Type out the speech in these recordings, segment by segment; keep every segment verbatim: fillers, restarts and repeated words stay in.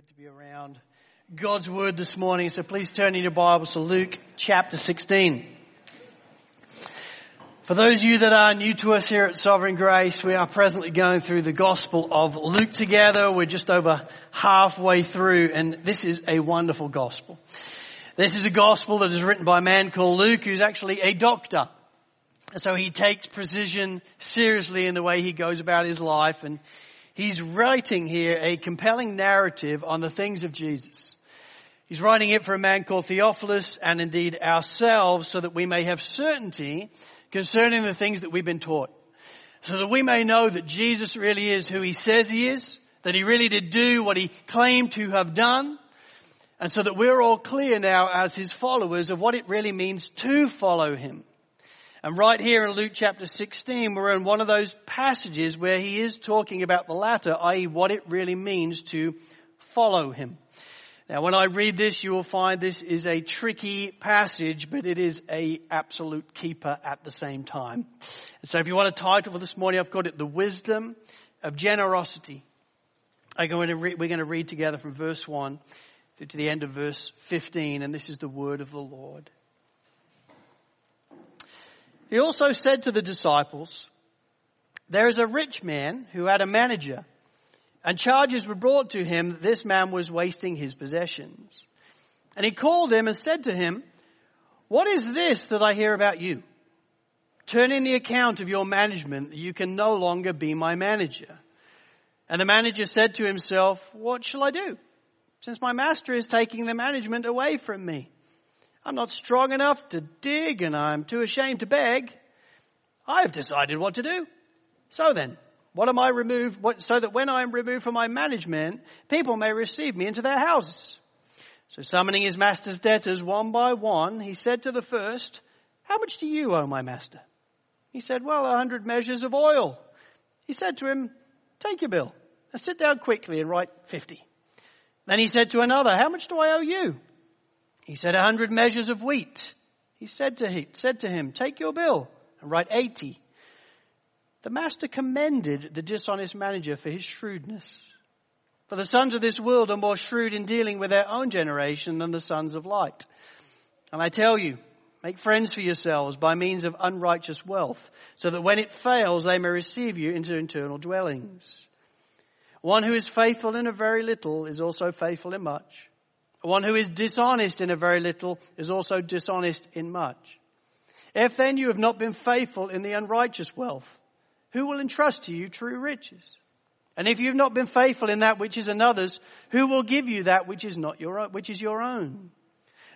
Good to be around God's Word this morning, so please turn in your Bibles to Luke chapter sixteen. For those of you that are new to us here at Sovereign Grace, we are presently going through the Gospel of Luke together. We're just over halfway through, and this is a wonderful Gospel. This is a Gospel that is written by a man called Luke, who's actually a doctor. So he takes precision seriously in the way he goes about his life, and he's writing here a compelling narrative on the things of Jesus. He's writing it for a man called Theophilus and indeed ourselves so that we may have certainty concerning the things that we've been taught. So that we may know that Jesus really is who he says he is, that he really did do what he claimed to have done, and so that we're all clear now as his followers of what it really means to follow him. And right here in Luke chapter sixteen, we're in one of those passages where he is talking about the latter, that is what it really means to follow him. Now, when I read this, you will find this is a tricky passage, but it is a absolute keeper at the same time. And so if you want a title for this morning, I've called it The Wisdom of Generosity. I'm going to read, we're going to read together from verse one to the end of verse fifteen, and this is the word of the Lord. He also said to the disciples, "There is a rich man who had a manager, and charges were brought to him that this man was wasting his possessions. And he called him and said to him, 'What is this that I hear about you? Turn in the account of your management, that you can no longer be my manager.' And the manager said to himself, 'What shall I do, since my master is taking the management away from me? I'm not strong enough to dig, and I'm too ashamed to beg. I've decided what to do. So then, what am I removed? What, so that when I am removed from my management, people may receive me into their houses.' So summoning his master's debtors one by one, he said to the first, 'How much do you owe my master?' He said, 'Well, a hundred measures of oil.' He said to him, 'Take your bill and sit down quickly and write fifty.' Then he said to another, 'How much do I owe you?' He said, 'A hundred measures of wheat.' He said to him, said to him, 'Take your bill and write eighty.' The master commended the dishonest manager for his shrewdness. For the sons of this world are more shrewd in dealing with their own generation than the sons of light. And I tell you, make friends for yourselves by means of unrighteous wealth, so that when it fails, they may receive you into eternal dwellings. One who is faithful in a very little is also faithful in much. One who is dishonest in a very little is also dishonest in much. If then you have not been faithful in the unrighteous wealth, who will entrust to you true riches? And if you have not been faithful in that which is another's, who will give you that which is not your own, which is your own?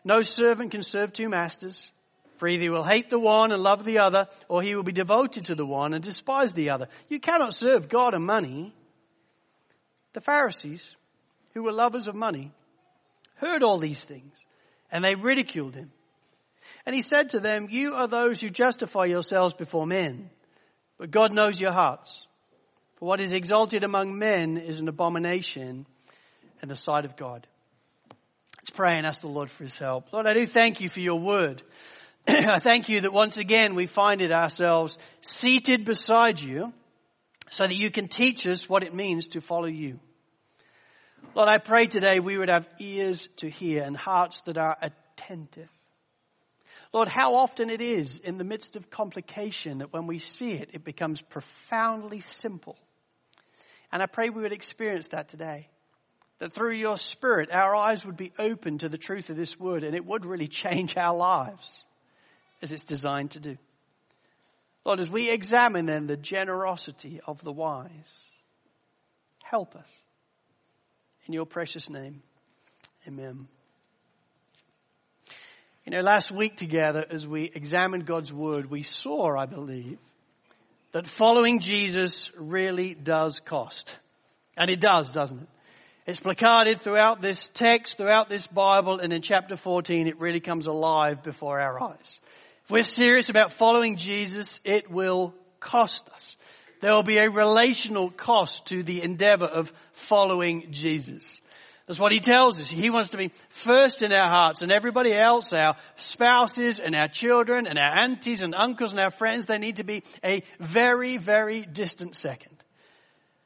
No servant can serve two masters, for either he will hate the one and love the other, or he will be devoted to the one and despise the other. You cannot serve God and money." The Pharisees, who were lovers of money, heard all these things, and they ridiculed him. And he said to them, "You are those who justify yourselves before men, but God knows your hearts. For what is exalted among men is an abomination in the sight of God." Let's pray and ask the Lord for his help. Lord, I do thank you for your word. I thank you that once again we find it ourselves seated beside you so that you can teach us what it means to follow you. Lord, I pray today we would have ears to hear and hearts that are attentive. Lord, how often it is in the midst of complication that when we see it, it becomes profoundly simple. And I pray we would experience that today. That through your Spirit, our eyes would be open to the truth of this word, and it would really change our lives as it's designed to do. Lord, as we examine then the generosity of the wise, help us. In your precious name, amen. You know, last week together, as we examined God's word, we saw, I believe, that following Jesus really does cost. And it does, doesn't it? It's placarded throughout this text, throughout this Bible, and in chapter fourteen, it really comes alive before our eyes. If we're serious about following Jesus, it will cost us. There will be a relational cost to the endeavor of following Jesus. That's what he tells us. He wants to be first in our hearts, and everybody else, our spouses and our children and our aunties and uncles and our friends, they need to be a very, very distant second.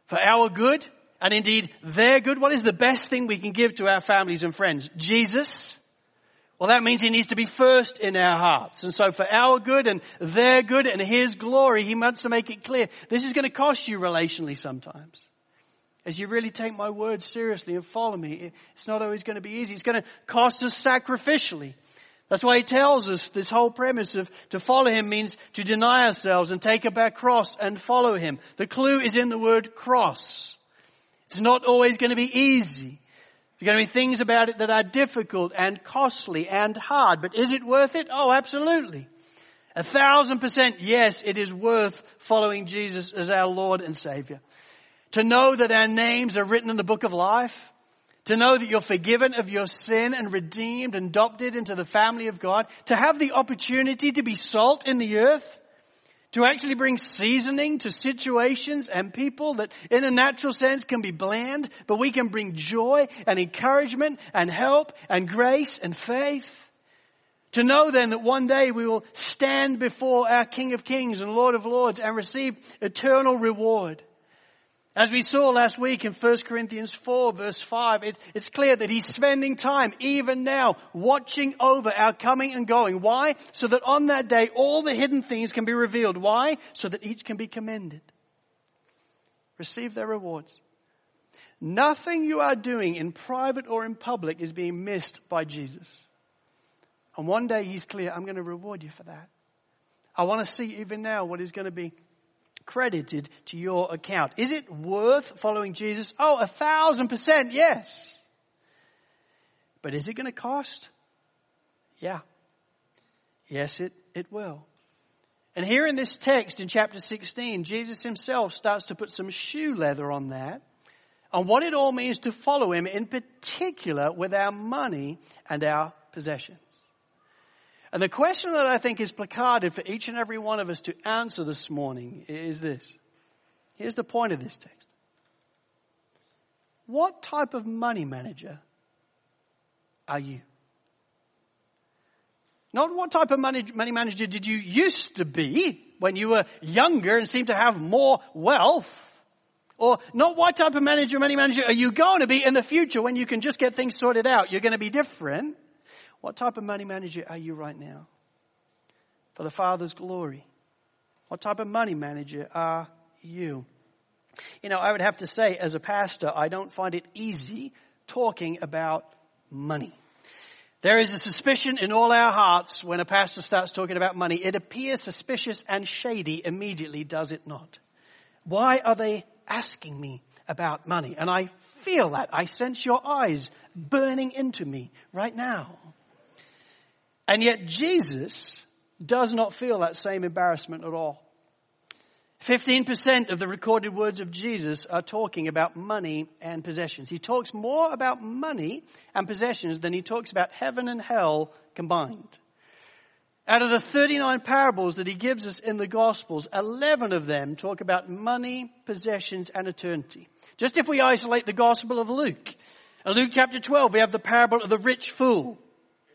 For our good and indeed their good. What is the best thing we can give to our families and friends? Jesus. Well, that means he needs to be first in our hearts. And so for our good and their good and his glory, he wants to make it clear. This is going to cost you relationally sometimes. As you really take my word seriously and follow me, it's not always going to be easy. It's going to cost us sacrificially. That's why he tells us this whole premise of to follow him means to deny ourselves and take up our cross and follow him. The clue is in the word cross. It's not always going to be easy. There's going to be things about it that are difficult and costly and hard. But is it worth it? Oh, absolutely. A thousand percent, yes, it is worth following Jesus as our Lord and Savior. To know that our names are written in the book of life. To know that you're forgiven of your sin and redeemed and adopted into the family of God. To have the opportunity to be salt in the earth. To actually bring seasoning to situations and people that in a natural sense can be bland. But we can bring joy and encouragement and help and grace and faith. To know then that one day we will stand before our King of Kings and Lord of Lords and receive eternal reward. As we saw last week in First Corinthians four verse five, it, it's clear that he's spending time, even now, watching over our coming and going. Why? So that on that day, all the hidden things can be revealed. Why? So that each can be commended. Receive their rewards. Nothing you are doing in private or in public is being missed by Jesus. And one day he's clear, I'm going to reward you for that. I want to see even now what is going to be credited to your account. Is it worth following Jesus? Oh, a thousand percent, yes. But is it going to cost? Yeah. Yes, it, it will. And here in this text in chapter sixteen, Jesus himself starts to put some shoe leather on that and what it all means to follow him, in particular with our money and our possessions. And the question that I think is placarded for each and every one of us to answer this morning is this. Here's the point of this text. What type of money manager are you? Not what type of money, money manager did you used to be when you were younger and seemed to have more wealth. Or not what type of manager, money manager are you going to be in the future when you can just get things sorted out. You're going to be different. What type of money manager are you right now? For the Father's glory. What type of money manager are you? You know, I would have to say as a pastor, I don't find it easy talking about money. There is a suspicion in all our hearts when a pastor starts talking about money. It appears suspicious and shady immediately, does it not? Why are they asking me about money? And I feel that. I sense your eyes burning into me right now. And yet Jesus does not feel that same embarrassment at all. fifteen percent of the recorded words of Jesus are talking about money and possessions. He talks more about money and possessions than he talks about heaven and hell combined. Out of the thirty-nine parables that he gives us in the Gospels, eleven of them talk about money, possessions, and eternity. Just if we isolate the Gospel of Luke, in Luke chapter twelve, we have the parable of the rich fool.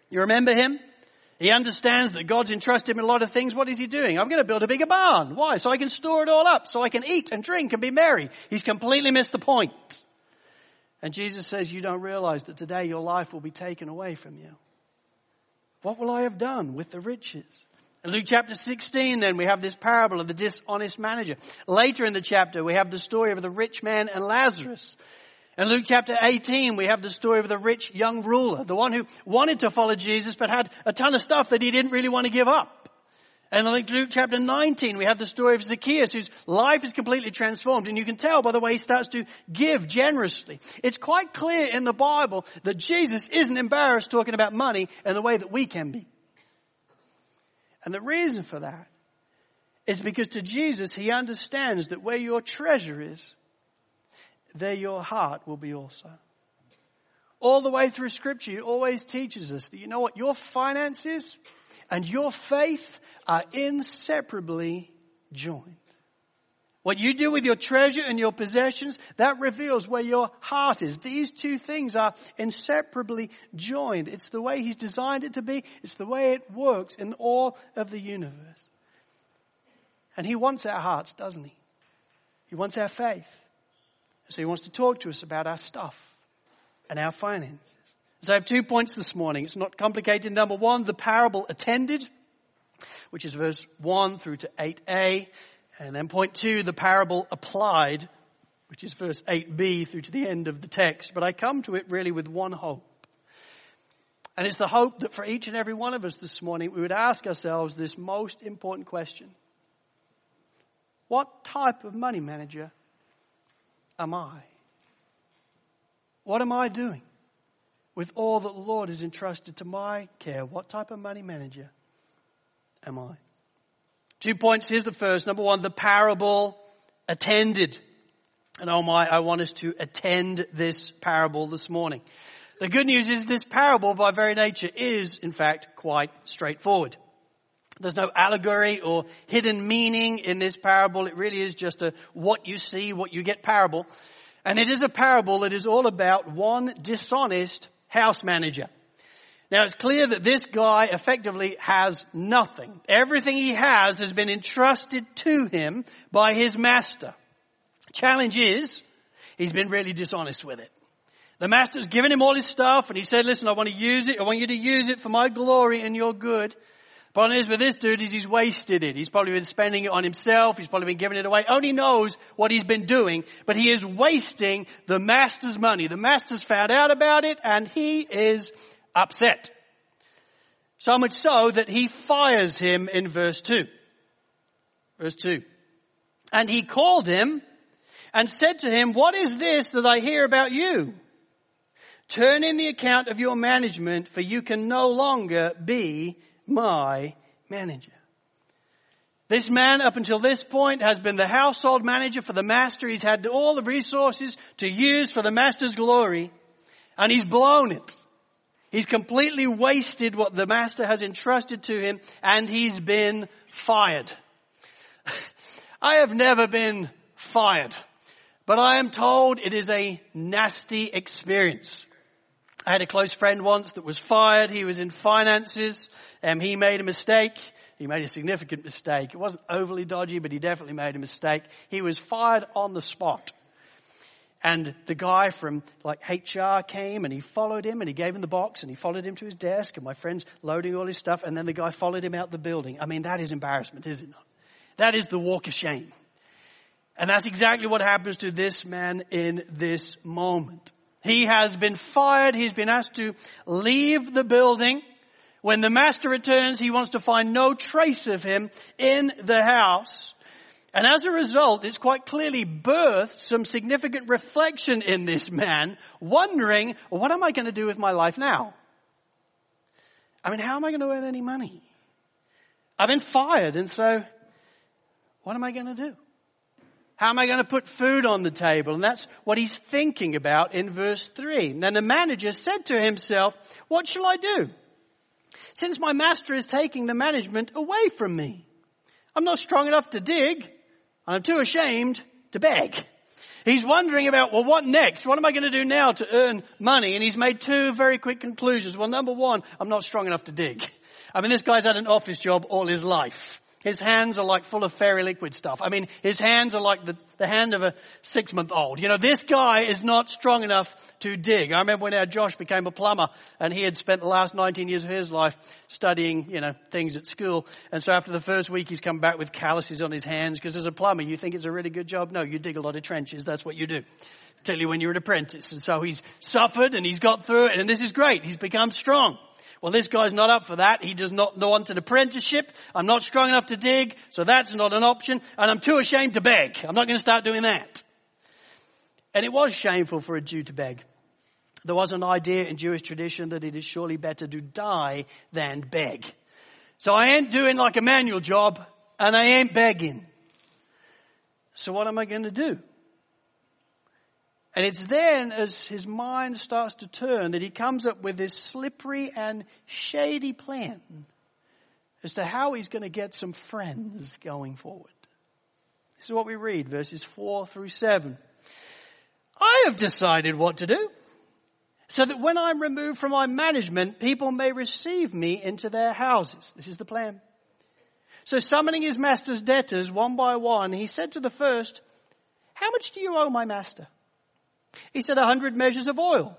You remember him? He understands that God's entrusted him a lot of things. What is he doing? I'm going to build a bigger barn. Why? So I can store it all up. So I can eat and drink and be merry. He's completely missed the point. And Jesus says, you don't realize that today your life will be taken away from you. What will I have done with the riches? In Luke chapter sixteen, then, we have this parable of the dishonest manager. Later in the chapter, we have the story of the rich man and Lazarus. In Luke chapter eighteen, we have the story of the rich young ruler, the one who wanted to follow Jesus but had a ton of stuff that he didn't really want to give up. And in Luke chapter nineteen, we have the story of Zacchaeus, whose life is completely transformed. And you can tell by the way he starts to give generously. It's quite clear in the Bible that Jesus isn't embarrassed talking about money in the way that we can be. And the reason for that is because to Jesus, he understands that where your treasure is, there your heart will be also. All the way through Scripture, it always teaches us that, you know what, your finances and your faith are inseparably joined. What you do with your treasure and your possessions, that reveals where your heart is. These two things are inseparably joined. It's the way he's designed it to be. It's the way it works in all of the universe. And he wants our hearts, doesn't he? He wants our faith. So he wants to talk to us about our stuff and our finances. So I have two points this morning. It's not complicated. Number one, the parable attended, which is verse one through to eight a. And then point two, the parable applied, which is verse eight b through to the end of the text. But I come to it really with one hope. And it's the hope that for each and every one of us this morning, we would ask ourselves this most important question. What type of money manager am I? What am I doing with all that the Lord has entrusted to my care? What type of money manager am I? Two points. Here's the first. Number one, the parable attended. And oh my, I want us to attend this parable this morning. The good news is this parable, by very nature, is, in fact, quite straightforward. There's no allegory or hidden meaning in this parable. It really is just a what you see, what you get parable. And it is a parable that is all about one dishonest house manager. Now, it's clear that this guy effectively has nothing. Everything he has has been entrusted to him by his master. Challenge is, he's been really dishonest with it. The master's given him all his stuff and he said, listen, I want to use it. I want you to use it for my glory and your good. The problem is with this dude is he's wasted it. He's probably been spending it on himself. He's probably been giving it away. Only knows what he's been doing, but he is wasting the master's money. The master's found out about it and he is upset. So much so that he fires him in verse two. Verse two. And he called him and said to him, what is this that I hear about you? Turn in the account of your management, for you can no longer be my manager. This man, up until this point, has been the household manager for the master. He's had all the resources to use for the master's glory, and he's blown it. He's completely wasted what the master has entrusted to him, and he's been fired. I have never been fired, but I am told it is a nasty experience. I had a close friend once that was fired. He was in finances and he made a mistake. He made a significant mistake. It wasn't overly dodgy, but he definitely made a mistake. He was fired on the spot. And the guy from like H R came and he followed him and he gave him the box and he followed him to his desk and my friend's loading all his stuff. And then the guy followed him out the building. I mean, that is embarrassment, is it not? That is the walk of shame. And that's exactly what happens to this man in this moment. He has been fired. He's been asked to leave the building. When the master returns, he wants to find no trace of him in the house. And as a result, it's quite clearly birthed some significant reflection in this man, wondering, what am I going to do with my life now? I mean, how am I going to earn any money? I've been fired, and so what am I going to do? How am I going to put food on the table? And that's what he's thinking about in verse three. Then the manager said to himself, what shall I do? Since my master is taking the management away from me, I'm not strong enough to dig, and I'm too ashamed to beg. He's wondering about, well, what next? What am I going to do now to earn money? And he's made two very quick conclusions. Well, number one, I'm not strong enough to dig. I mean, this guy's had an office job all his life. His hands are like full of fairy liquid stuff. I mean, his hands are like the, the hand of a six-month-old. You know, this guy is not strong enough to dig. I remember when our Josh became a plumber, and he had spent the last nineteen years of his life studying, you know, things at school. And so after the first week, he's come back with calluses on his hands, because as a plumber, you think it's a really good job. No, you dig a lot of trenches. That's what you do. Tell you when you're an apprentice. And so he's suffered, and he's got through it, and this is great. He's become strong. Well, this guy's not up for that. He does not want an apprenticeship. I'm not strong enough to dig, so that's not an option. And I'm too ashamed to beg. I'm not going to start doing that. And it was shameful for a Jew to beg. There was an idea in Jewish tradition that it is surely better to die than beg. So I ain't doing like a manual job, and I ain't begging. So what am I going to do? And it's then, as his mind starts to turn, that he comes up with this slippery and shady plan as to how he's going to get some friends going forward. This is what we read, verses four through seven. I have decided what to do, so that when I'm removed from my management, people may receive me into their houses. This is the plan. So summoning his master's debtors one by one, he said to the first, how much do you owe my master? He said, a hundred measures of oil.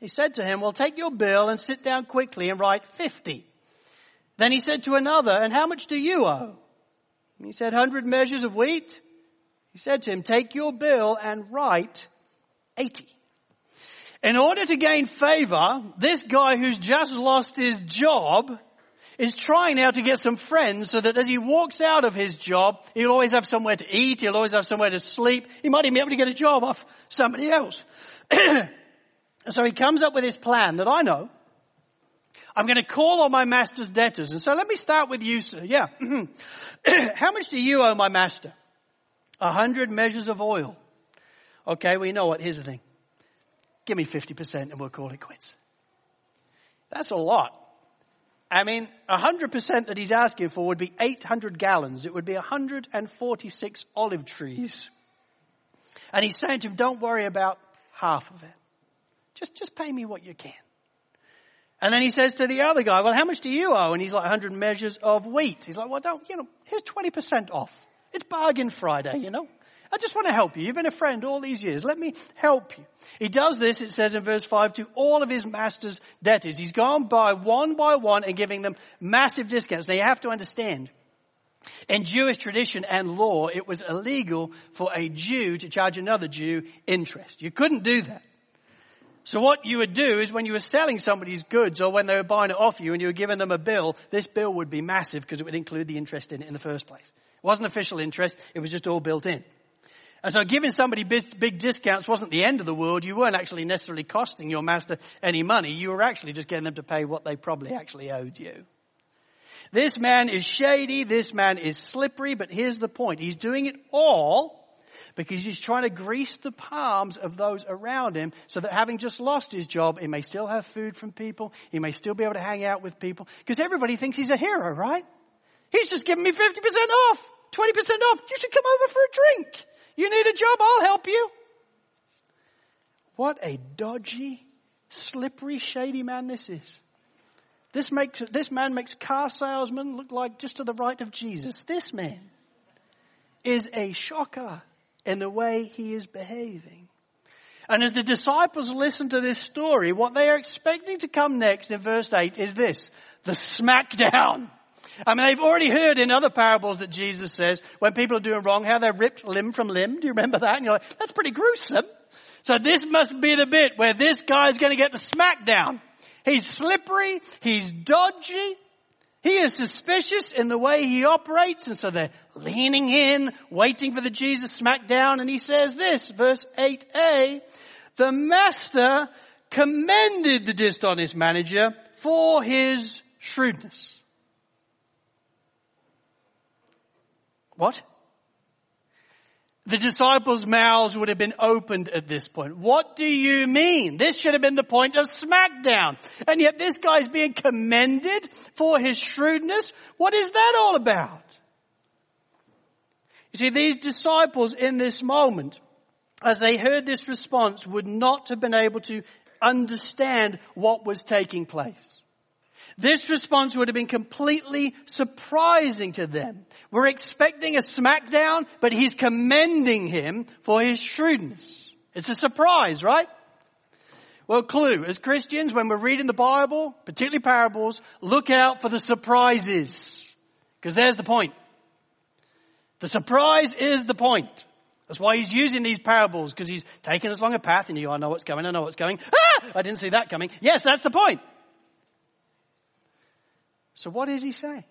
He said to him, well, take your bill and sit down quickly and write fifty. Then he said to another, and how much do you owe? And he said, hundred measures of wheat. He said to him, take your bill and write eighty. In order to gain favor, this guy who's just lost his job is trying now to get some friends so that as he walks out of his job, he'll always have somewhere to eat, he'll always have somewhere to sleep. He might even be able to get a job off somebody else. So he comes up with his plan that I know. I'm going to call on my master's debtors. And so let me start with you, sir. Yeah. How much do you owe my master? A hundred measures of oil. Okay, well, you know what? Here's the thing. Give me fifty percent and we'll call it quits. That's a lot. I mean, one hundred percent that he's asking for would be eight hundred gallons. It would be one hundred forty-six olive trees. And he's saying to him, don't worry about half of it. Just, just pay me what you can. And then he says to the other guy, well, how much do you owe? And he's like, one hundred measures of wheat. He's like, well, don't, you know, here's twenty percent off. It's bargain Friday, you know. I just want to help you. You've been a friend all these years. Let me help you. He does this, it says in verse five, to all of his master's debtors. He's gone by one by one and giving them massive discounts. Now, you have to understand, in Jewish tradition and law, it was illegal for a Jew to charge another Jew interest. You couldn't do that. So what you would do is when you were selling somebody's goods or when they were buying it off you and you were giving them a bill, this bill would be massive because it would include the interest in it in the first place. It wasn't official interest. It was just all built in. And so giving somebody big, big discounts wasn't the end of the world. You weren't actually necessarily costing your master any money. You were actually just getting them to pay what they probably actually owed you. This man is shady. This man is slippery. But here's the point. He's doing it all because he's trying to grease the palms of those around him so that having just lost his job, he may still have food from people. He may still be able to hang out with people because everybody thinks he's a hero, right? He's just giving me fifty percent off, twenty percent off. You should come over for a drink. You need a job, I'll help you. What a dodgy, slippery, shady man this is. This makes, this man makes car salesmen look like just to the right of Jesus. This man is a shocker in the way he is behaving. And as the disciples listen to this story, what they are expecting to come next in verse eight is this, the smackdown. I mean, they've already heard in other parables that Jesus says, when people are doing wrong, how they're ripped limb from limb. Do you remember that? And you're like, that's pretty gruesome. So this must be the bit where this guy's going to get the smackdown. He's slippery. He's dodgy. He is suspicious in the way he operates. And so they're leaning in, waiting for the Jesus smackdown. And he says this, verse eight a, the master commended the dishonest manager for his shrewdness. What? The disciples' mouths would have been opened at this point. What do you mean? This should have been the point of smackdown. And yet this guy's being commended for his shrewdness. What is that all about? You see, these disciples in this moment, as they heard this response, would not have been able to understand what was taking place. This response would have been completely surprising to them. We're expecting a smackdown, but he's commending him for his shrewdness. It's a surprise, right? Well, clue. As Christians, when we're reading the Bible, particularly parables, look out for the surprises. Because there's the point. The surprise is the point. That's why he's using these parables, because he's taking us along a path and you, I know what's coming, I know what's coming. Ah! I didn't see that coming. Yes, that's the point. So what is he saying?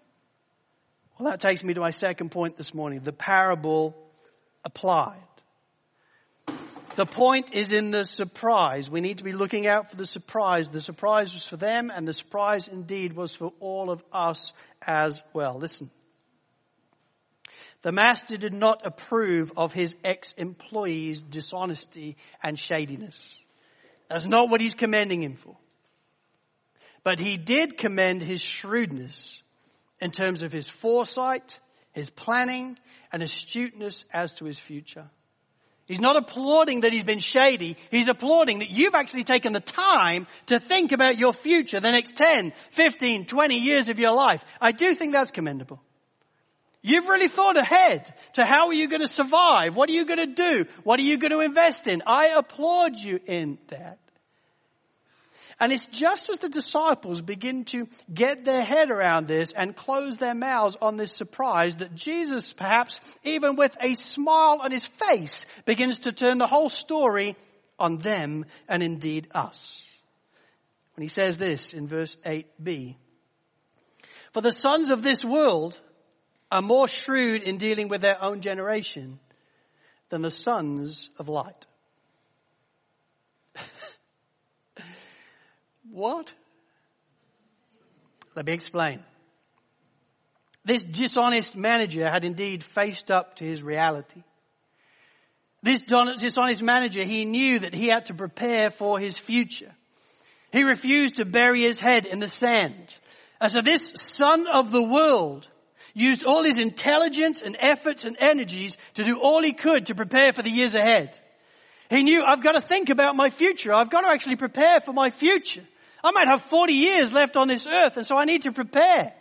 Well, that takes me to my second point this morning, the parable applied. The point is in the surprise. We need to be looking out for the surprise. The surprise was for them, and the surprise indeed was for all of us as well. Listen. The master did not approve of his ex-employee's dishonesty and shadiness. That's not what he's commending him for. But he did commend his shrewdness in terms of his foresight, his planning, and astuteness as to his future. He's not applauding that he's been shady. He's applauding that you've actually taken the time to think about your future, the next ten, fifteen, twenty years of your life. I do think that's commendable. You've really thought ahead to how are you going to survive? What are you going to do? What are you going to invest in? I applaud you in that. And it's just as the disciples begin to get their head around this and close their mouths on this surprise that Jesus, perhaps even with a smile on his face, begins to turn the whole story on them and indeed us. When he says this in verse eight b, "For the sons of this world are more shrewd in dealing with their own generation than the sons of light." What? Let me explain. This dishonest manager had indeed faced up to his reality. This dishonest manager, he knew that he had to prepare for his future. He refused to bury his head in the sand. And so this son of the world used all his intelligence and efforts and energies to do all he could to prepare for the years ahead. He knew, I've got to think about my future. I've got to actually prepare for my future. I might have forty years left on this earth, and so I need to prepare.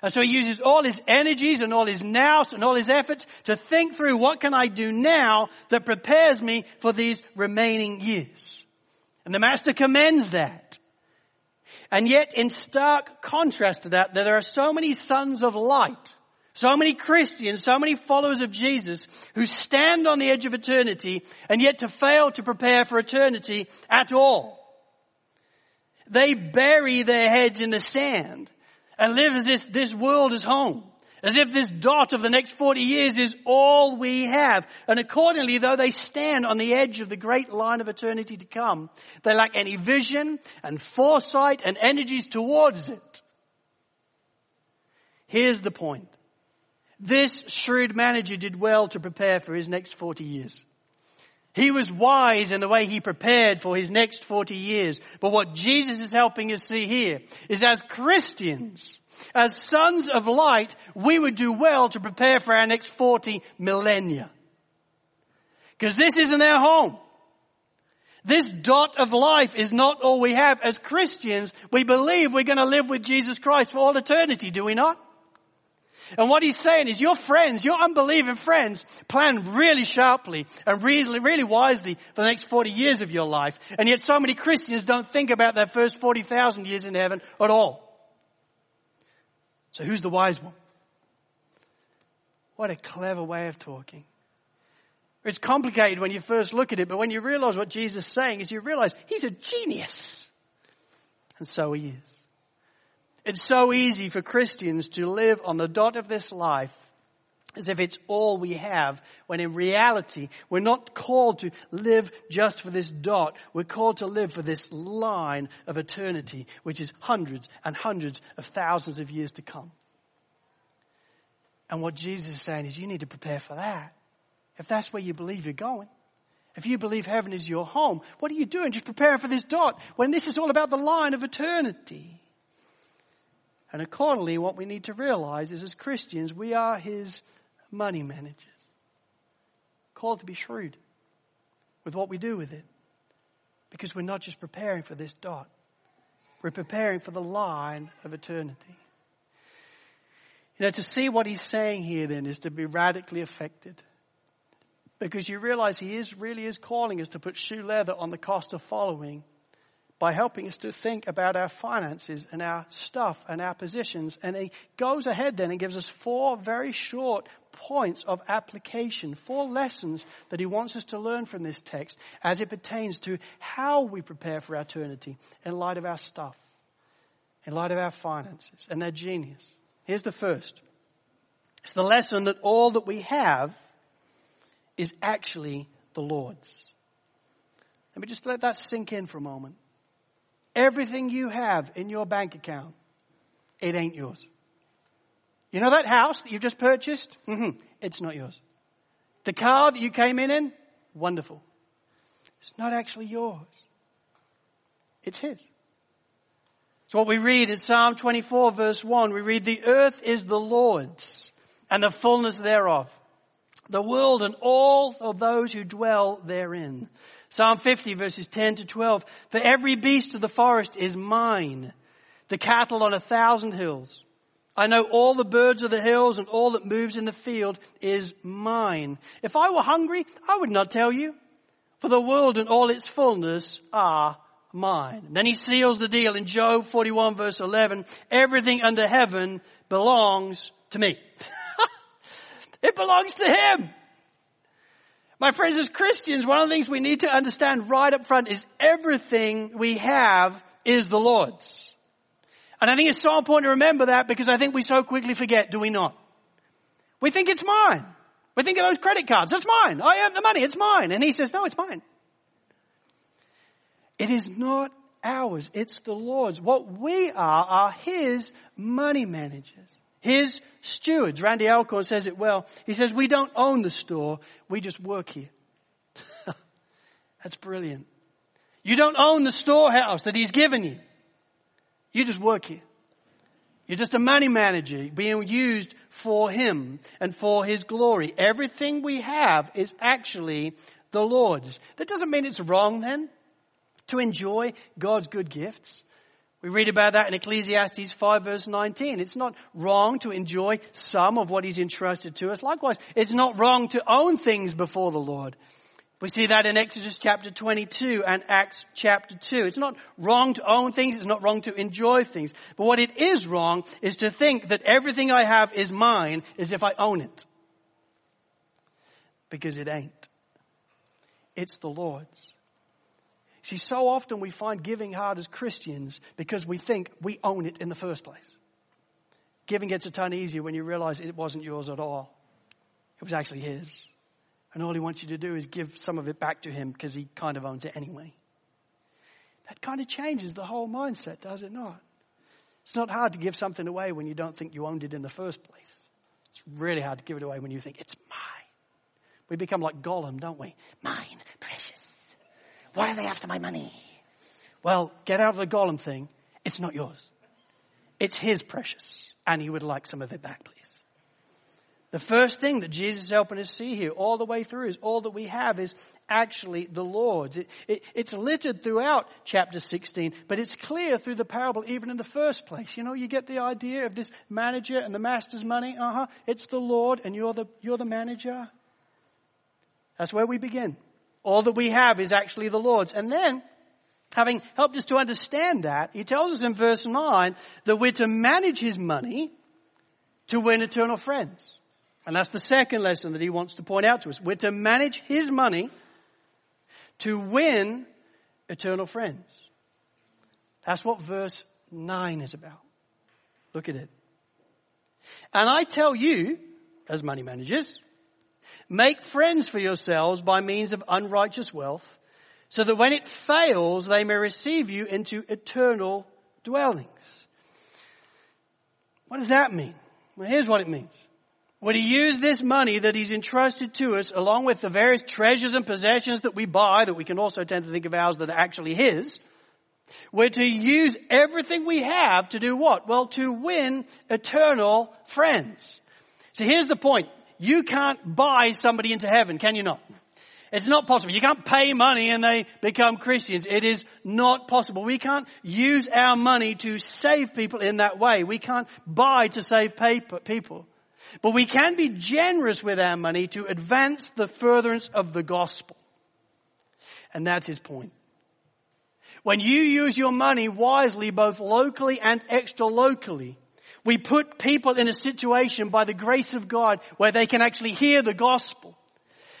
And so he uses all his energies and all his nows and all his efforts to think through, what can I do now that prepares me for these remaining years? And the master commends that. And yet, in stark contrast to that, there are so many sons of light, so many Christians, so many followers of Jesus who stand on the edge of eternity and yet to fail to prepare for eternity at all. They bury their heads in the sand and live as if this world is home, as if this dot of the next forty years is all we have. And accordingly, though they stand on the edge of the great line of eternity to come, they lack any vision and foresight and energies towards it. Here's the point. This shrewd manager did well to prepare for his next forty years. He was wise in the way he prepared for his next forty years. But what Jesus is helping us see here is, as Christians, as sons of light, we would do well to prepare for our next forty millennia. Because this isn't our home. This dot of life is not all we have. As Christians, we believe we're going to live with Jesus Christ for all eternity, do we not? And what he's saying is, your friends, your unbelieving friends, plan really sharply and really, really wisely for the next forty years of your life. And yet so many Christians don't think about their first forty thousand years in heaven at all. So who's the wise one? What a clever way of talking. It's complicated when you first look at it, but when you realize what Jesus is saying is, you realize he's a genius. And so he is. It's so easy for Christians to live on the dot of this life as if it's all we have, when in reality, we're not called to live just for this dot. We're called to live for this line of eternity, which is hundreds and hundreds of thousands of years to come. And what Jesus is saying is, you need to prepare for that. If that's where you believe you're going, if you believe heaven is your home, what are you doing just preparing for this dot when this is all about the line of eternity? And accordingly, what we need to realize is, as Christians, we are his money managers, called to be shrewd with what we do with it, because we're not just preparing for this dot. We're preparing for the line of eternity. You know, to see what he's saying here then is to be radically affected, because you realize he is really is calling us to put shoe leather on the cost of following, by helping us to think about our finances and our stuff and our positions. And he goes ahead then and gives us four very short points of application, four lessons that he wants us to learn from this text as it pertains to how we prepare for eternity in light of our stuff, in light of our finances and their genius. Here's the first. It's the lesson that all that we have is actually the Lord's. Let me just let that sink in for a moment. Everything you have in your bank account, it ain't yours. You know that house that you've just purchased? Mm-hmm. It's not yours. The car that you came in in? Wonderful. It's not actually yours. It's his. So what we read in Psalm twenty-four verse one, we read, "The earth is the Lord's and the fullness thereof, the world and all of those who dwell therein." Psalm fifty verses ten to twelve. "For every beast of the forest is mine, the cattle on a thousand hills. I know all the birds of the hills and all that moves in the field is mine. If I were hungry, I would not tell you, for the world and all its fullness are mine. And then he seals the deal in Job forty-one verse eleven. Everything under heaven belongs to me. It belongs to him. My friends, as Christians, one of the things we need to understand right up front is everything we have is the Lord's. And I think it's so important to remember that, because I think we so quickly forget, do we not? We think it's mine. We think of those credit cards. It's mine. I have the money. It's mine. And he says, no, it's mine. It is not ours. It's the Lord's. What we are are his money managers, his stewards. Randy Alcorn says it well. He says, we don't own the store. We just work here. That's brilliant. You don't own the storehouse that he's given you. You just work here. You're just a money manager being used for him and for his glory. Everything we have is actually the Lord's. That doesn't mean it's wrong then to enjoy God's good gifts. We read about that in Ecclesiastes five verse nineteen. It's not wrong to enjoy some of what he's entrusted to us. Likewise, it's not wrong to own things before the Lord. We see that in Exodus chapter twenty-two and Acts chapter two. It's not wrong to own things. It's not wrong to enjoy things. But what it is wrong is to think that everything I have is mine as if I own it. Because it ain't. It's the Lord's. See, so often we find giving hard as Christians because we think we own it in the first place. Giving gets a ton easier when you realize it wasn't yours at all. It was actually his. And all he wants you to do is give some of it back to him because he kind of owns it anyway. That kind of changes the whole mindset, does it not? It's not hard to give something away when you don't think you owned it in the first place. It's really hard to give it away when you think it's mine. We become like Gollum, don't we? Mine, precious. Why are they after my money? Well, get out of the Gollum thing. It's not yours. It's his precious. And he would like some of it back, please. The first thing that Jesus is helping us see here all the way through is all that we have is actually the Lord's. It, it, it's littered throughout chapter sixteen, but it's clear through the parable even in the first place. You know, you get the idea of this manager and the master's money. Uh-huh. It's the Lord and you're the, you're the manager. That's where we begin. All that we have is actually the Lord's. And then, having helped us to understand that, he tells us in verse nine that we're to manage his money to win eternal friends. And that's the second lesson that he wants to point out to us. We're to manage his money to win eternal friends. That's what verse nine is about. Look at it. And I tell you, as money managers, make friends for yourselves by means of unrighteous wealth, so that when it fails, they may receive you into eternal dwellings. What does that mean? Well, here's what it means. Would he use this money that he's entrusted to us, along with the various treasures and possessions that we buy, that we can also tend to think of ours that are actually his, we're to use everything we have to do what? Well, to win eternal friends. So here's the point. You can't buy somebody into heaven, can you not? It's not possible. You can't pay money and they become Christians. It is not possible. We can't use our money to save people in that way. We can't buy to save people. But we can be generous with our money to advance the furtherance of the gospel. And that's his point. When you use your money wisely, both locally and extra locally, we put people in a situation by the grace of God where they can actually hear the gospel.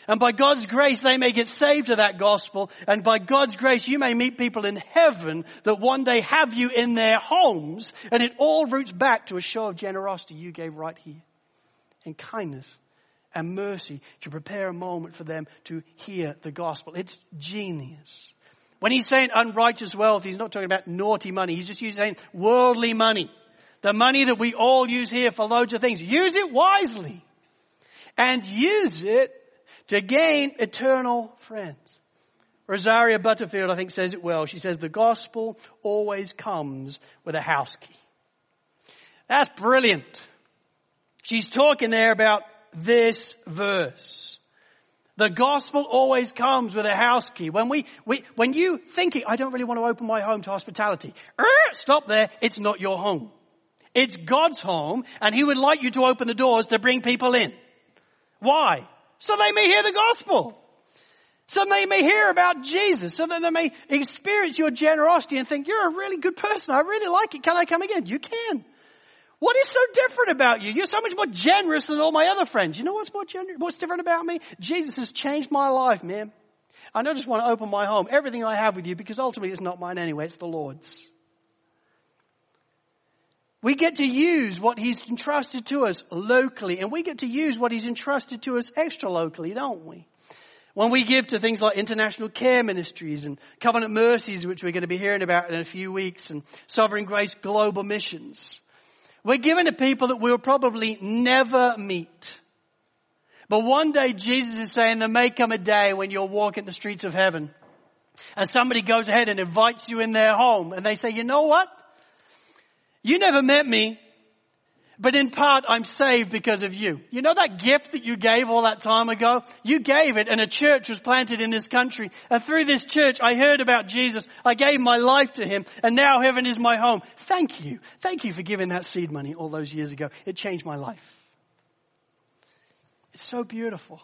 And by God's grace, they may get saved to that gospel. And by God's grace, you may meet people in heaven that one day have you in their homes. And it all roots back to a show of generosity you gave right here. And kindness and mercy to prepare a moment for them to hear the gospel. It's genius. When he's saying unrighteous wealth, he's not talking about naughty money. He's just saying worldly money. The money that we all use here for loads of things. Use it wisely. And use it to gain eternal friends. Rosaria Butterfield, I think, says it well. She says, the gospel always comes with a house key. That's brilliant. She's talking there about this verse. The gospel always comes with a house key. When we, we when you thinking, I don't really want to open my home to hospitality. Er, stop there. It's not your home. It's God's home, and he would like you to open the doors to bring people in. Why? So they may hear the gospel. So they may hear about Jesus. So that they may experience your generosity and think, you're a really good person. I really like it. Can I come again? You can. What is so different about you? You're so much more generous than all my other friends. You know what's more generous? What's different about me? Jesus has changed my life, man. I don't just want to open my home, everything I have with you, because ultimately it's not mine anyway, it's the Lord's. We get to use what he's entrusted to us locally, and we get to use what he's entrusted to us extra locally, don't we? When we give to things like International Care Ministries and Covenant Mercies, which we're going to be hearing about in a few weeks, and Sovereign Grace Global Missions, we're giving to people that we'll probably never meet. But one day Jesus is saying there may come a day when you're walking the streets of heaven and somebody goes ahead and invites you in their home and they say, you know what? You never met me, but in part I'm saved because of you. You know that gift that you gave all that time ago? You gave it and a church was planted in this country. And through this church I heard about Jesus. I gave my life to him and now heaven is my home. Thank you. Thank you for giving that seed money all those years ago. It changed my life. It's so beautiful.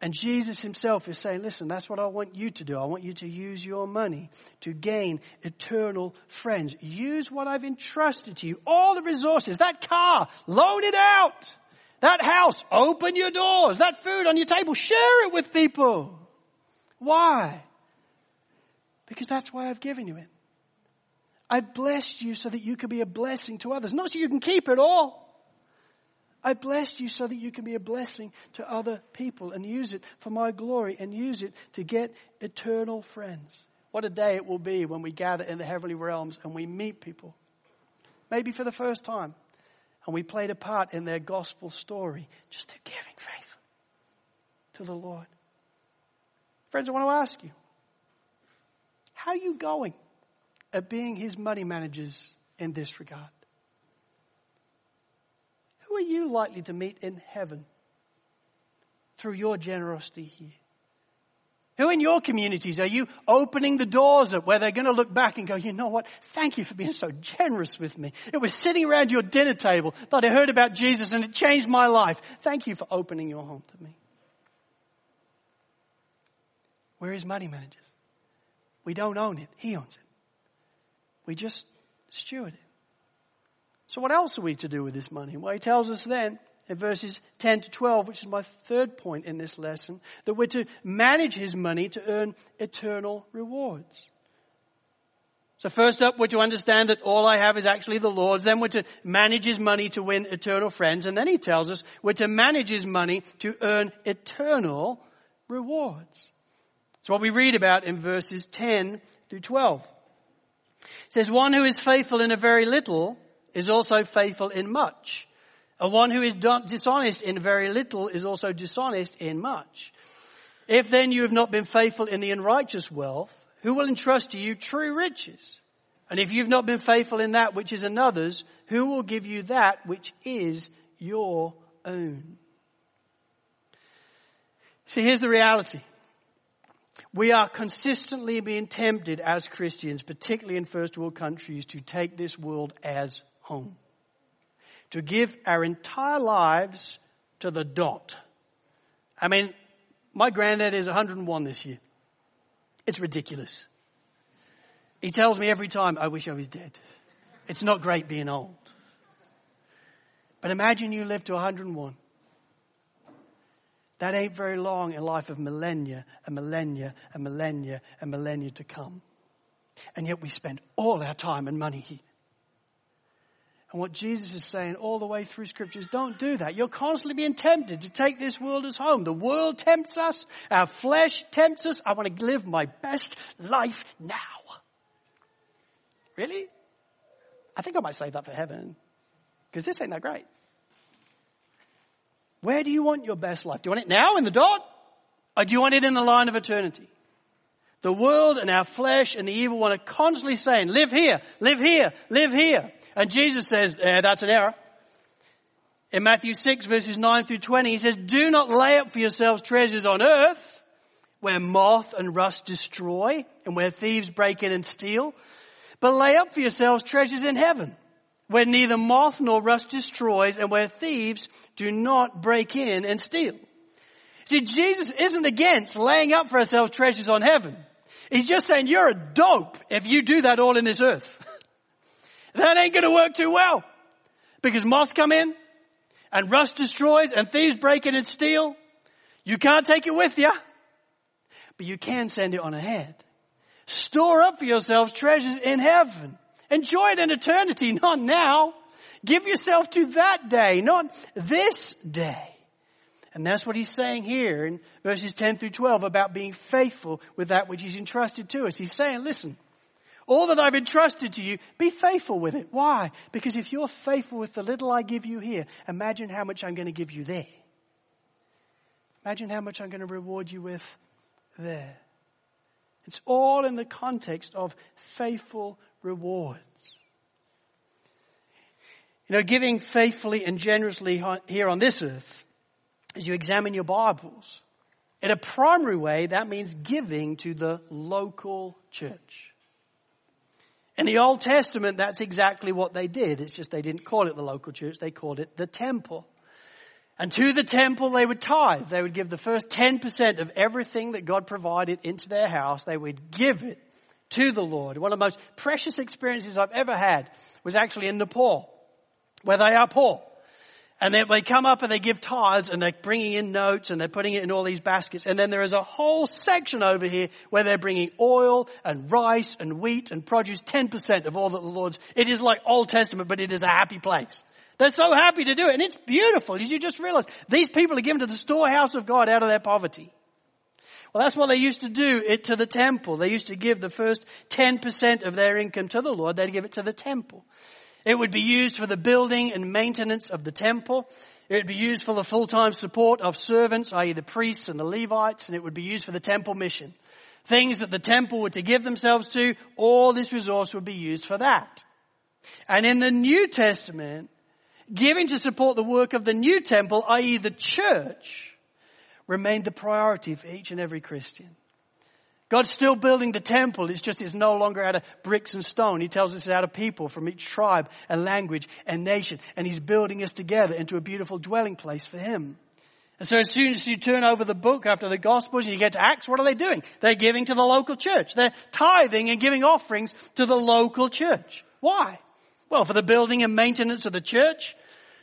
And Jesus himself is saying, listen, that's what I want you to do. I want you to use your money to gain eternal friends. Use what I've entrusted to you. All the resources, that car, loan it out. That house, open your doors. That food on your table, share it with people. Why? Because that's why I've given you it. I've blessed you so that you can be a blessing to others. Not so you can keep it all. I blessed you so that you can be a blessing to other people and use it for my glory and use it to get eternal friends. What a day it will be when we gather in the heavenly realms and we meet people, maybe for the first time, and we played a part in their gospel story just through giving faith to the Lord. Friends, I want to ask you, how are you going at being his money managers in this regard? Who are you likely to meet in heaven through your generosity here? Who in your communities are you opening the doors at where they're going to look back and go, you know what? Thank you for being so generous with me. It was sitting around your dinner table that I heard about Jesus and it changed my life. Thank you for opening your home to me. We're his money managers. We don't own it. He owns it. We just steward it. So what else are we to do with this money? Well, he tells us then in verses ten to twelve, which is my third point in this lesson, that we're to manage his money to earn eternal rewards. So first up, we're to understand that all I have is actually the Lord's. Then we're to manage his money to win eternal friends. And then he tells us we're to manage his money to earn eternal rewards. That's what we read about in verses ten through twelve. It says, one who is faithful in a very little is also faithful in much. And one who is dishonest in very little is also dishonest in much. If then you have not been faithful in the unrighteous wealth, who will entrust to you true riches? And if you have not been faithful in that which is another's, who will give you that which is your own? See, here's the reality. We are consistently being tempted as Christians, particularly in first world countries, to take this world as home, to give our entire lives to the dot. I mean, my granddad is one hundred and one this year. It's ridiculous. He tells me every time, I wish I was dead. It's not great being old. But imagine you live to one hundred and one. That ain't very long in life of millennia and millennia and millennia and millennia to come. And yet we spend all our time and money here. And what Jesus is saying all the way through scriptures, don't do that. You're constantly being tempted to take this world as home. The world tempts us. Our flesh tempts us. I want to live my best life now. Really? I think I might save that for heaven. Because this ain't that great. Where do you want your best life? Do you want it now in the dot? Or do you want it in the line of eternity? The world and our flesh and the evil one are constantly saying, live here, live here, live here. And Jesus says, eh, that's an error. In Matthew six, verses nine through twenty, he says, do not lay up for yourselves treasures on earth, where moth and rust destroy, and where thieves break in and steal, but lay up for yourselves treasures in heaven, where neither moth nor rust destroys, and where thieves do not break in and steal. See, Jesus isn't against laying up for ourselves treasures on heaven. He's just saying, you're a dope if you do that all in this earth. That ain't going to work too well, because moths come in and rust destroys and thieves break in and steal. You can't take it with you, but you can send it on ahead. Store up for yourselves treasures in heaven. Enjoy it in eternity, not now. Give yourself to that day, not this day. And that's what he's saying here in verses ten through twelve about being faithful with that which he's entrusted to us. He's saying, listen, all that I've entrusted to you, be faithful with it. Why? Because if you're faithful with the little I give you here, imagine how much I'm going to give you there. Imagine how much I'm going to reward you with there. It's all in the context of faithful rewards. You know, giving faithfully and generously here on this earth, as you examine your Bibles, in a primary way, that means giving to the local church. In the Old Testament, that's exactly what they did. It's just they didn't call it the local church. They called it the temple. And to the temple, they would tithe. They would give the first ten percent of everything that God provided into their house. They would give it to the Lord. One of the most precious experiences I've ever had was actually in Nepal, where they are poor. And then they come up and they give tithes, and they're bringing in notes and they're putting it in all these baskets. And then there is a whole section over here where they're bringing oil and rice and wheat and produce, ten percent of all that the Lord's. It is like Old Testament, but it is a happy place. They're so happy to do it. And it's beautiful. You just realize these people are given to the storehouse of God out of their poverty. Well, that's what they used to do it to the temple. They used to give the first ten percent of their income to the Lord. They'd give it to the temple. It would be used for the building and maintenance of the temple. It would be used for the full-time support of servants, that is the priests and the Levites, and it would be used for the temple mission. Things that the temple were to give themselves to, all this resource would be used for that. And in the New Testament, giving to support the work of the new temple, that is the church, remained the priority for each and every Christian. God's still building the temple. It's just it's no longer out of bricks and stone. He tells us it's out of people from each tribe and language and nation. And he's building us together into a beautiful dwelling place for him. And so as soon as you turn over the book after the Gospels and you get to Acts, what are they doing? They're giving to the local church. They're tithing and giving offerings to the local church. Why? Well, for the building and maintenance of the church.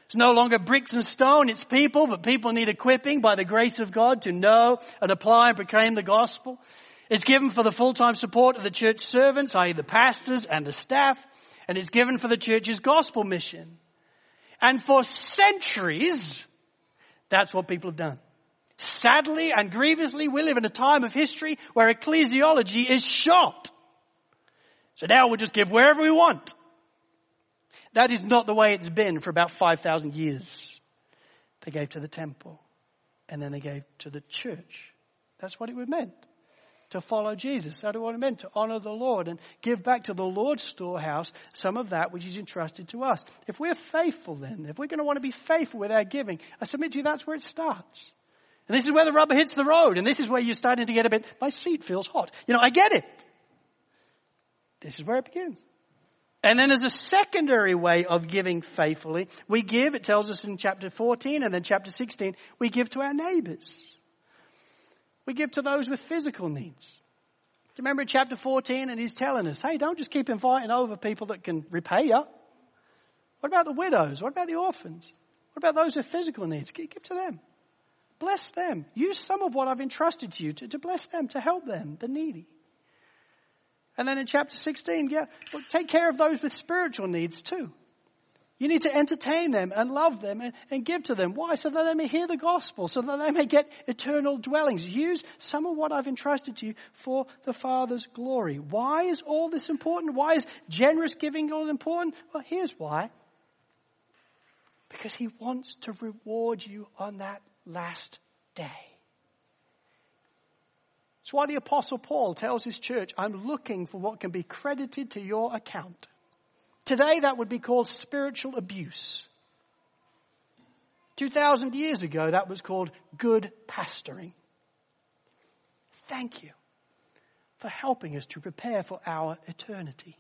It's no longer bricks and stone, it's people. But people need equipping by the grace of God to know and apply and proclaim the gospel. It's given for the full-time support of the church servants, that is the pastors and the staff, and it's given for the church's gospel mission. And for centuries, that's what people have done. Sadly and grievously, we live in a time of history where ecclesiology is shot. So now we'll just give wherever we want. That is not the way it's been for about five thousand years. They gave to the temple, and then they gave to the church. That's what it was meant. To follow Jesus. That's what it meant, to honor the Lord and give back to the Lord's storehouse some of that which is entrusted to us. If we're faithful then, if we're going to want to be faithful with our giving, I submit to you that's where it starts. And this is where the rubber hits the road. And this is where you're starting to get a bit, my seat feels hot. You know, I get it. This is where it begins. And then as a secondary way of giving faithfully, we give, it tells us in chapter fourteen and then chapter sixteen, we give to our neighbors. We give to those with physical needs. Do you remember in chapter fourteen, and he's telling us, hey, don't just keep inviting over people that can repay you. What about the widows? What about the orphans? What about those with physical needs? Give to them. Bless them. Use some of what I've entrusted to you to, to bless them, to help them, the needy. And then in chapter sixteen, yeah, well, take care of those with spiritual needs too. You need to entertain them and love them and, and give to them. Why? So that they may hear the gospel, so that they may get eternal dwellings. Use some of what I've entrusted to you for the Father's glory. Why is all this important? Why is generous giving all important? Well, here's why. Because he wants to reward you on that last day. That's why the Apostle Paul tells his church, I'm looking for what can be credited to your account. Today, that would be called spiritual abuse. two thousand years ago, that was called good pastoring. Thank you for helping us to prepare for our eternity.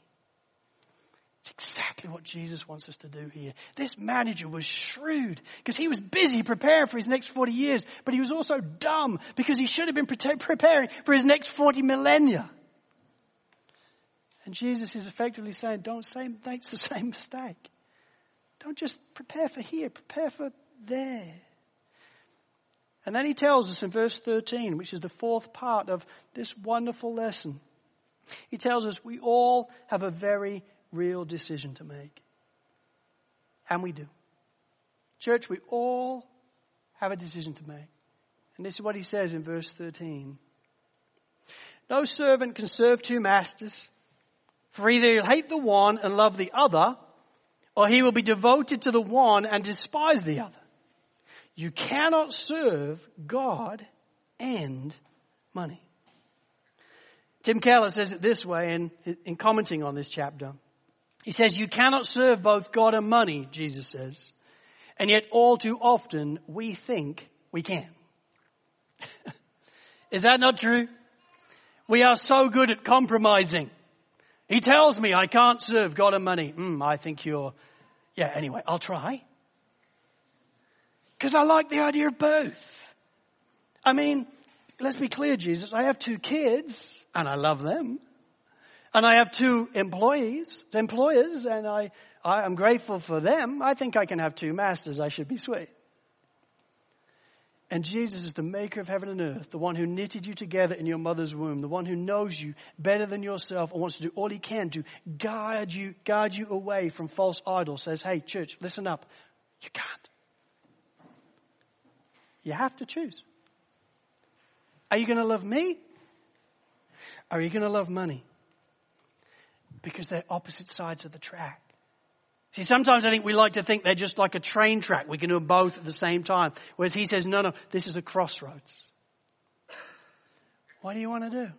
It's exactly exactly what Jesus wants us to do here. This manager was shrewd because he was busy preparing for his next forty years, but he was also dumb because he should have been preparing for his next forty millennia. And Jesus is effectively saying, don't make the same mistake. Don't just prepare for here, prepare for there. And then he tells us in verse thirteen, which is the fourth part of this wonderful lesson. He tells us we all have a very real decision to make. And we do. Church, we all have a decision to make. And this is what he says in verse thirteen. No servant can serve two masters, for either he'll hate the one and love the other, or he will be devoted to the one and despise the other. You cannot serve God and money. Tim Keller says it this way in, in commenting on this chapter. He says, you cannot serve both God and money, Jesus says. And yet all too often we think we can. Is that not true? We are so good at compromising. He tells me I can't serve God and money. Mm, I think you're, yeah, anyway, I'll try. Because I like the idea of both. I mean, let's be clear, Jesus, I have two kids. And I love them. And I have two employees, employers, and I, I am grateful for them. I think I can have two masters. I should be sweet. And Jesus is the maker of heaven and earth, the one who knitted you together in your mother's womb, the one who knows you better than yourself and wants to do all he can to guide you, guide you away from false idols. Says, hey, church, listen up. You can't. You have to choose. Are you going to love me? Are you going to love money? Because they're opposite sides of the track. See, sometimes I think we like to think they're just like a train track. We can do them both at the same time. Whereas he says, no, no, this is a crossroads. What do you want to do?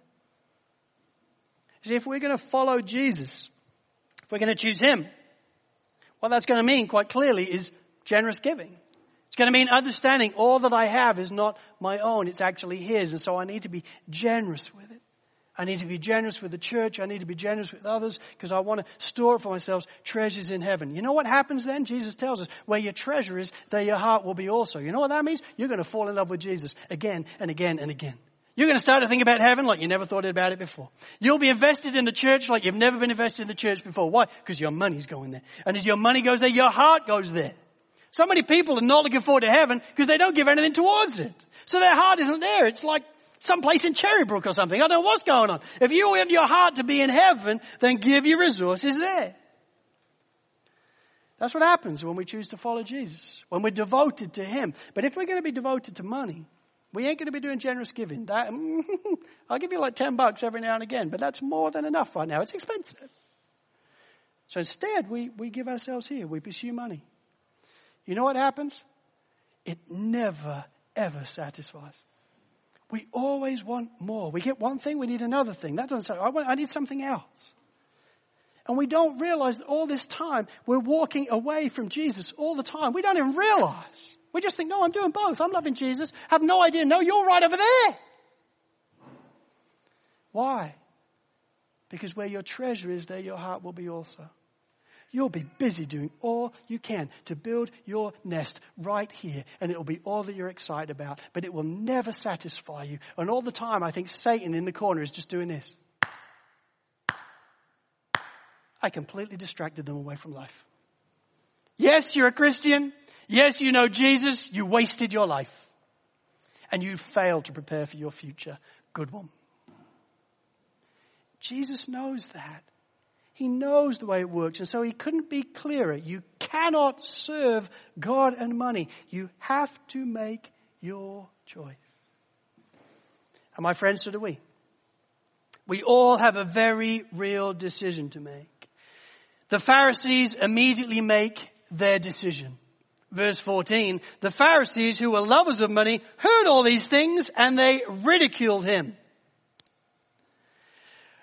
See, if we're going to follow Jesus, if we're going to choose him, what that's going to mean quite clearly is generous giving. It's going to mean understanding all that I have is not my own. It's actually his. And so I need to be generous with it. I need to be generous with the church. I need to be generous with others because I want to store for myself treasures in heaven. You know what happens then? Jesus tells us, where your treasure is, there your heart will be also. You know what that means? You're going to fall in love with Jesus again and again and again. You're going to start to think about heaven like you never thought about it before. You'll be invested in the church like you've never been invested in the church before. Why? Because your money's going there. And as your money goes there, your heart goes there. So many people are not looking forward to heaven because they don't give anything towards it. So their heart isn't there. It's like someplace in Cherrybrook or something. I don't know what's going on. If you want your heart to be in heaven, then give your resources there. That's what happens when we choose to follow Jesus, when we're devoted to him. But if we're going to be devoted to money, we ain't going to be doing generous giving. That, I'll give you like ten bucks every now and again, but that's more than enough right now. It's expensive. So instead, we, we give ourselves here. We pursue money. You know what happens? It never, ever satisfies. We always want more. We get one thing, we need another thing. That doesn't say, I, want, I need something else. And we don't realize that all this time we're walking away from Jesus all the time. We don't even realize. We just think, no, I'm doing both. I'm loving Jesus. I have no idea. No, you're right over there. Why? Because where your treasure is, there your heart will be also. You'll be busy doing all you can to build your nest right here. And it'll be all that you're excited about. But it will never satisfy you. And all the time, I think Satan in the corner is just doing this. I completely distracted them away from life. Yes, you're a Christian. Yes, you know Jesus. You wasted your life. And you failed to prepare for your future. Good one. Jesus knows that. He knows the way it works, and so he couldn't be clearer. You cannot serve God and money. You have to make your choice. And my friends, so do we. We all have a very real decision to make. The Pharisees immediately make their decision. Verse fourteen, the Pharisees, who were lovers of money, heard all these things, and they ridiculed him.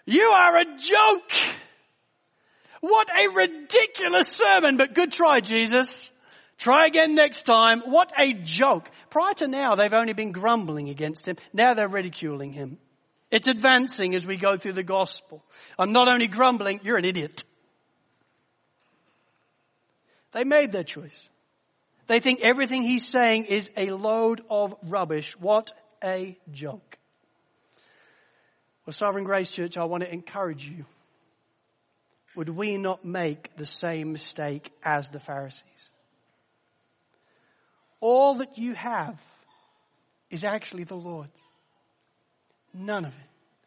You are a joke! What a ridiculous sermon, but good try, Jesus. Try again next time. What a joke. Prior to now, they've only been grumbling against him. Now they're ridiculing him. It's advancing as we go through the gospel. I'm not only grumbling, you're an idiot. They made their choice. They think everything he's saying is a load of rubbish. What a joke. Well, Sovereign Grace Church, I want to encourage you. Would we not make the same mistake as the Pharisees? All that you have is actually the Lord's. None of it.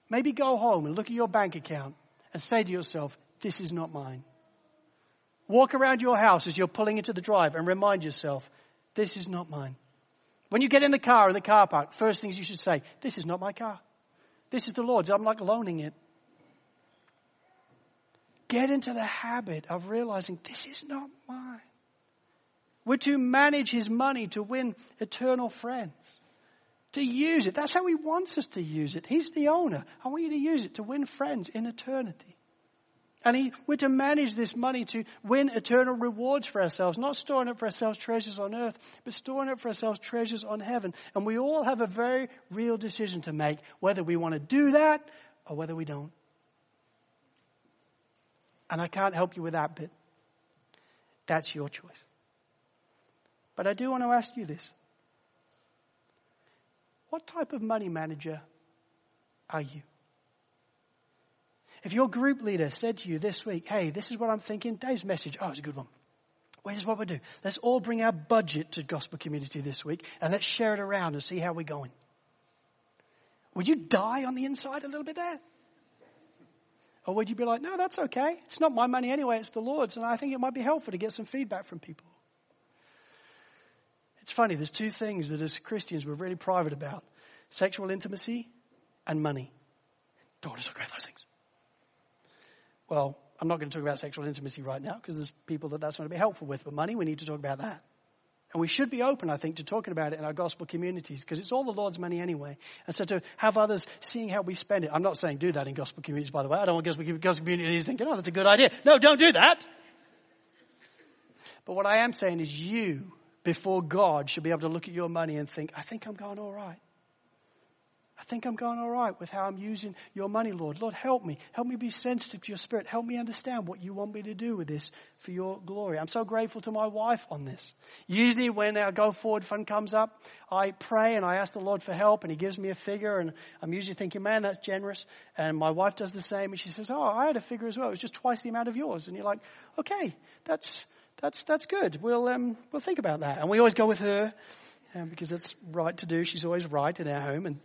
Maybe go home and look at your bank account and say to yourself, this is not mine. Walk around your house as you're pulling into the drive and remind yourself, this is not mine. When you get in the car in the car park, first things you should say, this is not my car. This is the Lord's. I'm not loaning it. Get into the habit of realizing this is not mine. We're to manage his money to win eternal friends. To use it. That's how he wants us to use it. He's the owner. I want you to use it to win friends in eternity. And he, we're to manage this money to win eternal rewards for ourselves. Not storing up for ourselves treasures on earth, but storing up for ourselves treasures on heaven. And we all have a very real decision to make whether we want to do that or whether we don't. And I can't help you with that bit. That's your choice. But I do want to ask you this. What type of money manager are you? If your group leader said to you this week, hey, this is what I'm thinking, Dave's message, oh, it's a good one. Well, here's what we'll do. Let's all bring our budget to gospel community this week and let's share it around and see how we're going. Would you die on the inside a little bit there? Or would you be like, no, that's okay. It's not my money anyway, it's the Lord's, and I think it might be helpful to get some feedback from people. It's funny, there's two things that as Christians we're really private about. Sexual intimacy and money. Don't want to talk about those things. Well, I'm not going to talk about sexual intimacy right now because there's people that that's not going to be helpful with. But money, we need to talk about that. And we should be open, I think, to talking about it in our gospel communities because it's all the Lord's money anyway. And so to have others seeing how we spend it. I'm not saying do that in gospel communities, by the way. I don't want gospel communities thinking, oh, that's a good idea. No, don't do that. But what I am saying is you... before God should be able to look at your money and think, I think I'm going all right. I think I'm going all right with how I'm using your money, Lord. Lord, help me. Help me be sensitive to your spirit. Help me understand what you want me to do with this for your glory. I'm so grateful to my wife on this. Usually when our Go Forward Fund comes up, I pray and I ask the Lord for help and he gives me a figure and I'm usually thinking, man, that's generous. And my wife does the same and she says, oh, I had a figure as well. It was just twice the amount of yours. And you're like, okay, that's... That's that's good. We'll um we'll think about that. And we always go with her um, because that's right to do. She's always right in our home. And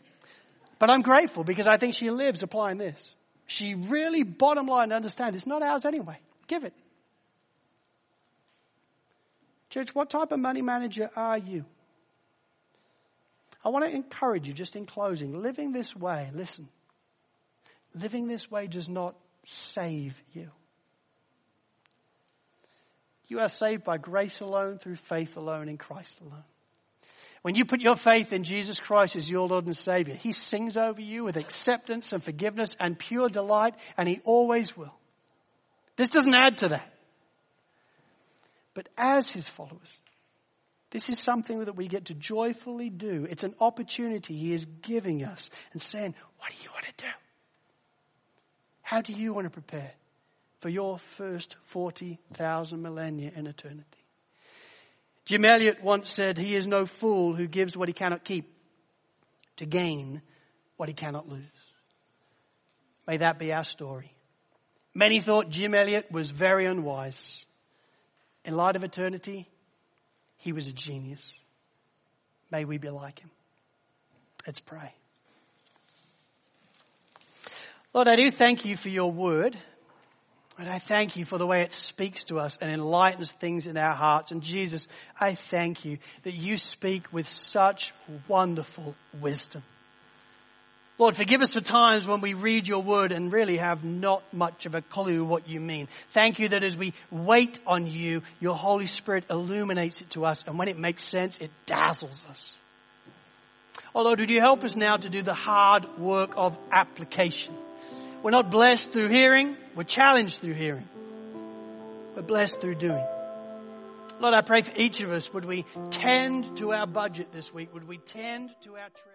but I'm grateful because I think she lives applying this. She really bottom line understands it's not ours anyway. Give it. Church, what type of money manager are you? I want to encourage you just in closing. Living this way, listen. Living this way does not save you. You are saved by grace alone, through faith alone, in Christ alone. When you put your faith in Jesus Christ as your Lord and Savior, he sings over you with acceptance and forgiveness and pure delight, and he always will. This doesn't add to that. But as his followers, this is something that we get to joyfully do. It's an opportunity he is giving us and saying, what do you want to do? How do you want to prepare for your first forty thousand millennia in eternity? Jim Elliot once said, he is no fool who gives what he cannot keep to gain what he cannot lose. May that be our story. Many thought Jim Elliot was very unwise. In light of eternity, he was a genius. May we be like him. Let's pray. Lord, I do thank you for your word. And I thank you for the way it speaks to us and enlightens things in our hearts. And Jesus, I thank you that you speak with such wonderful wisdom. Lord, forgive us for times when we read your word and really have not much of a clue what you mean. Thank you that as we wait on you, your Holy Spirit illuminates it to us. And when it makes sense, it dazzles us. Oh Lord, would you help us now to do the hard work of application? We're not blessed through hearing. We're challenged through hearing. We're blessed through doing. Lord, I pray for each of us. Would we tend to our budget this week? Would we tend to our treasure?